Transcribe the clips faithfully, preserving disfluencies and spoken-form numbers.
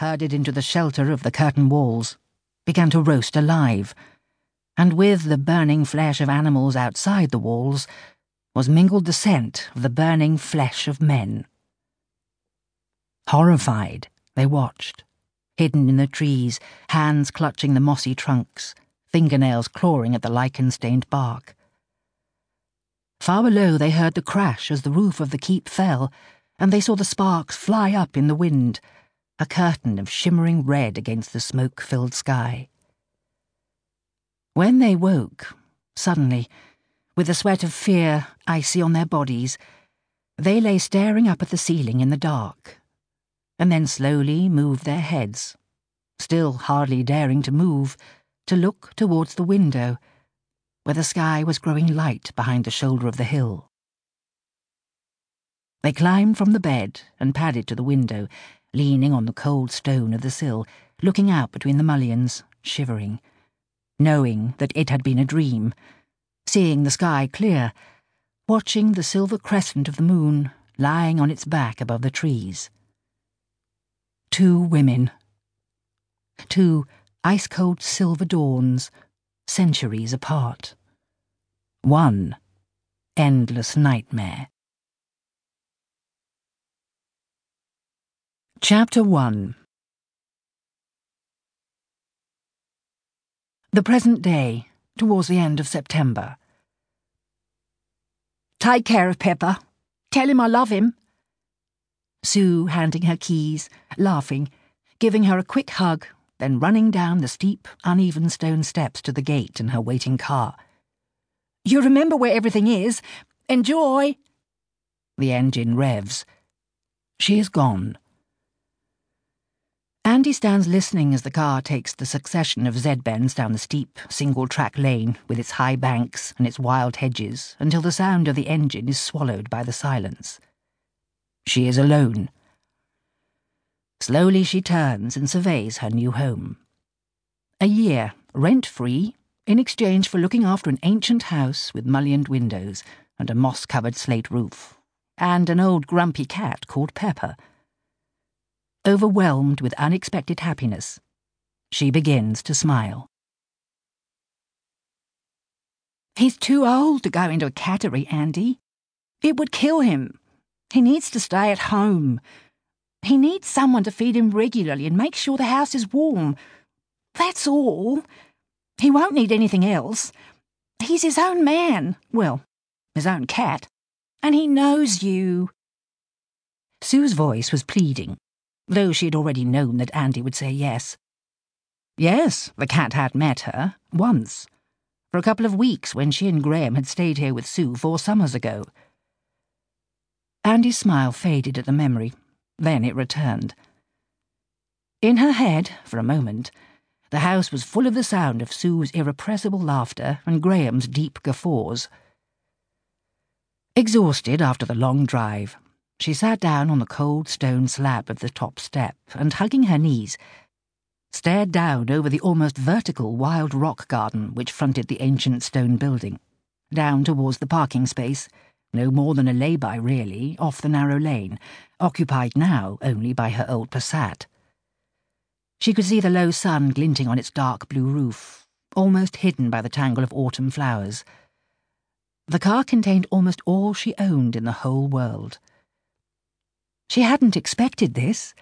herded into the shelter of the curtain walls, began to roast alive, and with the burning flesh of animals outside the walls was mingled the scent of the burning flesh of men. Horrified, they watched, hidden in the trees, hands clutching the mossy trunks, fingernails clawing at the lichen-stained bark. Far below they heard the crash as the roof of the keep fell, and they saw the sparks fly up in the wind, a curtain of shimmering red against the smoke-filled sky. When they woke, suddenly, with the sweat of fear icy on their bodies, they lay staring up at the ceiling in the dark, and then slowly moved their heads, still hardly daring to move, to look towards the window, where the sky was growing light behind the shoulder of the hill. They climbed from the bed and padded to the window, leaning on the cold stone of the sill, looking out between the mullions, shivering, knowing that it had been a dream, seeing the sky clear, watching the silver crescent of the moon lying on its back above the trees. Two women. Two ice-cold silver dawns, centuries apart. One endless nightmare. Chapter one. The present day, towards the end of September. Take care of Pepper. Tell him I love him. Sue handing her keys, laughing, giving her a quick hug, then running down the steep, uneven stone steps to the gate in her waiting car. You remember where everything is. Enjoy. The engine revs. She is gone. Andy stands listening as the car takes the succession of Z-bends down the steep, single-track lane with its high banks and its wild hedges until the sound of the engine is swallowed by the silence. She is alone. Slowly she turns and surveys her new home. A year, rent-free, in exchange for looking after an ancient house with mullioned windows and a moss-covered slate roof, and an old grumpy cat called Pepper. Overwhelmed with unexpected happiness, she begins to smile. He's too old to go into a cattery, Andy. It would kill him. He needs to stay at home. He needs someone to feed him regularly and make sure the house is warm. That's all. He won't need anything else. He's his own man. Well, his own cat. And he knows you. Sue's voice was pleading, though she had already known that Andy would say yes. Yes, the cat had met her, once, for a couple of weeks when she and Graham had stayed here with Sue four summers ago. Andy's smile faded at the memory, then it returned. In her head, for a moment, the house was full of the sound of Sue's irrepressible laughter and Graham's deep guffaws. Exhausted after the long drive, she sat down on the cold stone slab of the top step and, hugging her knees, stared down over the almost vertical wild rock garden which fronted the ancient stone building, down towards the parking space, no more than a lay-by really, off the narrow lane, occupied now only by her old Passat. She could see the low sun glinting on its dark blue roof, almost hidden by the tangle of autumn flowers. The car contained almost all she owned in the whole world. She hadn't expected this,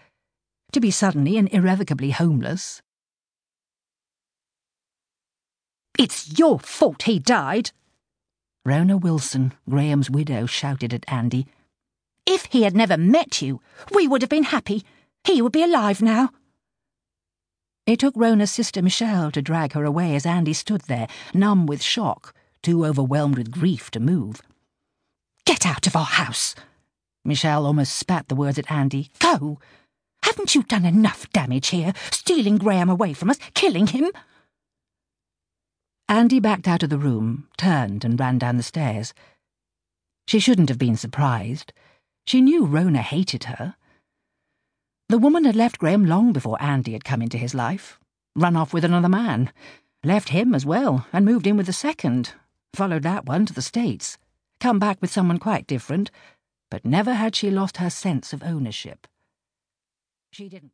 to be suddenly and irrevocably homeless. It's your fault he died, Rona Wilson, Graham's widow, shouted at Andy. If he had never met you, we would have been happy. He would be alive now. It took Rona's sister Michelle to drag her away as Andy stood there, numb with shock, too overwhelmed with grief to move. Get out of our house! Michelle almost spat the words at Andy. Go! Haven't you done enough damage here? Stealing Graham away from us? Killing him? Andy backed out of the room, turned and ran down the stairs. She shouldn't have been surprised. She knew Rona hated her. The woman had left Graham long before Andy had come into his life. Run off with another man. Left him as well and moved in with the second. Followed that one to the States. Come back with someone quite different. But never had she lost her sense of ownership. She didn't.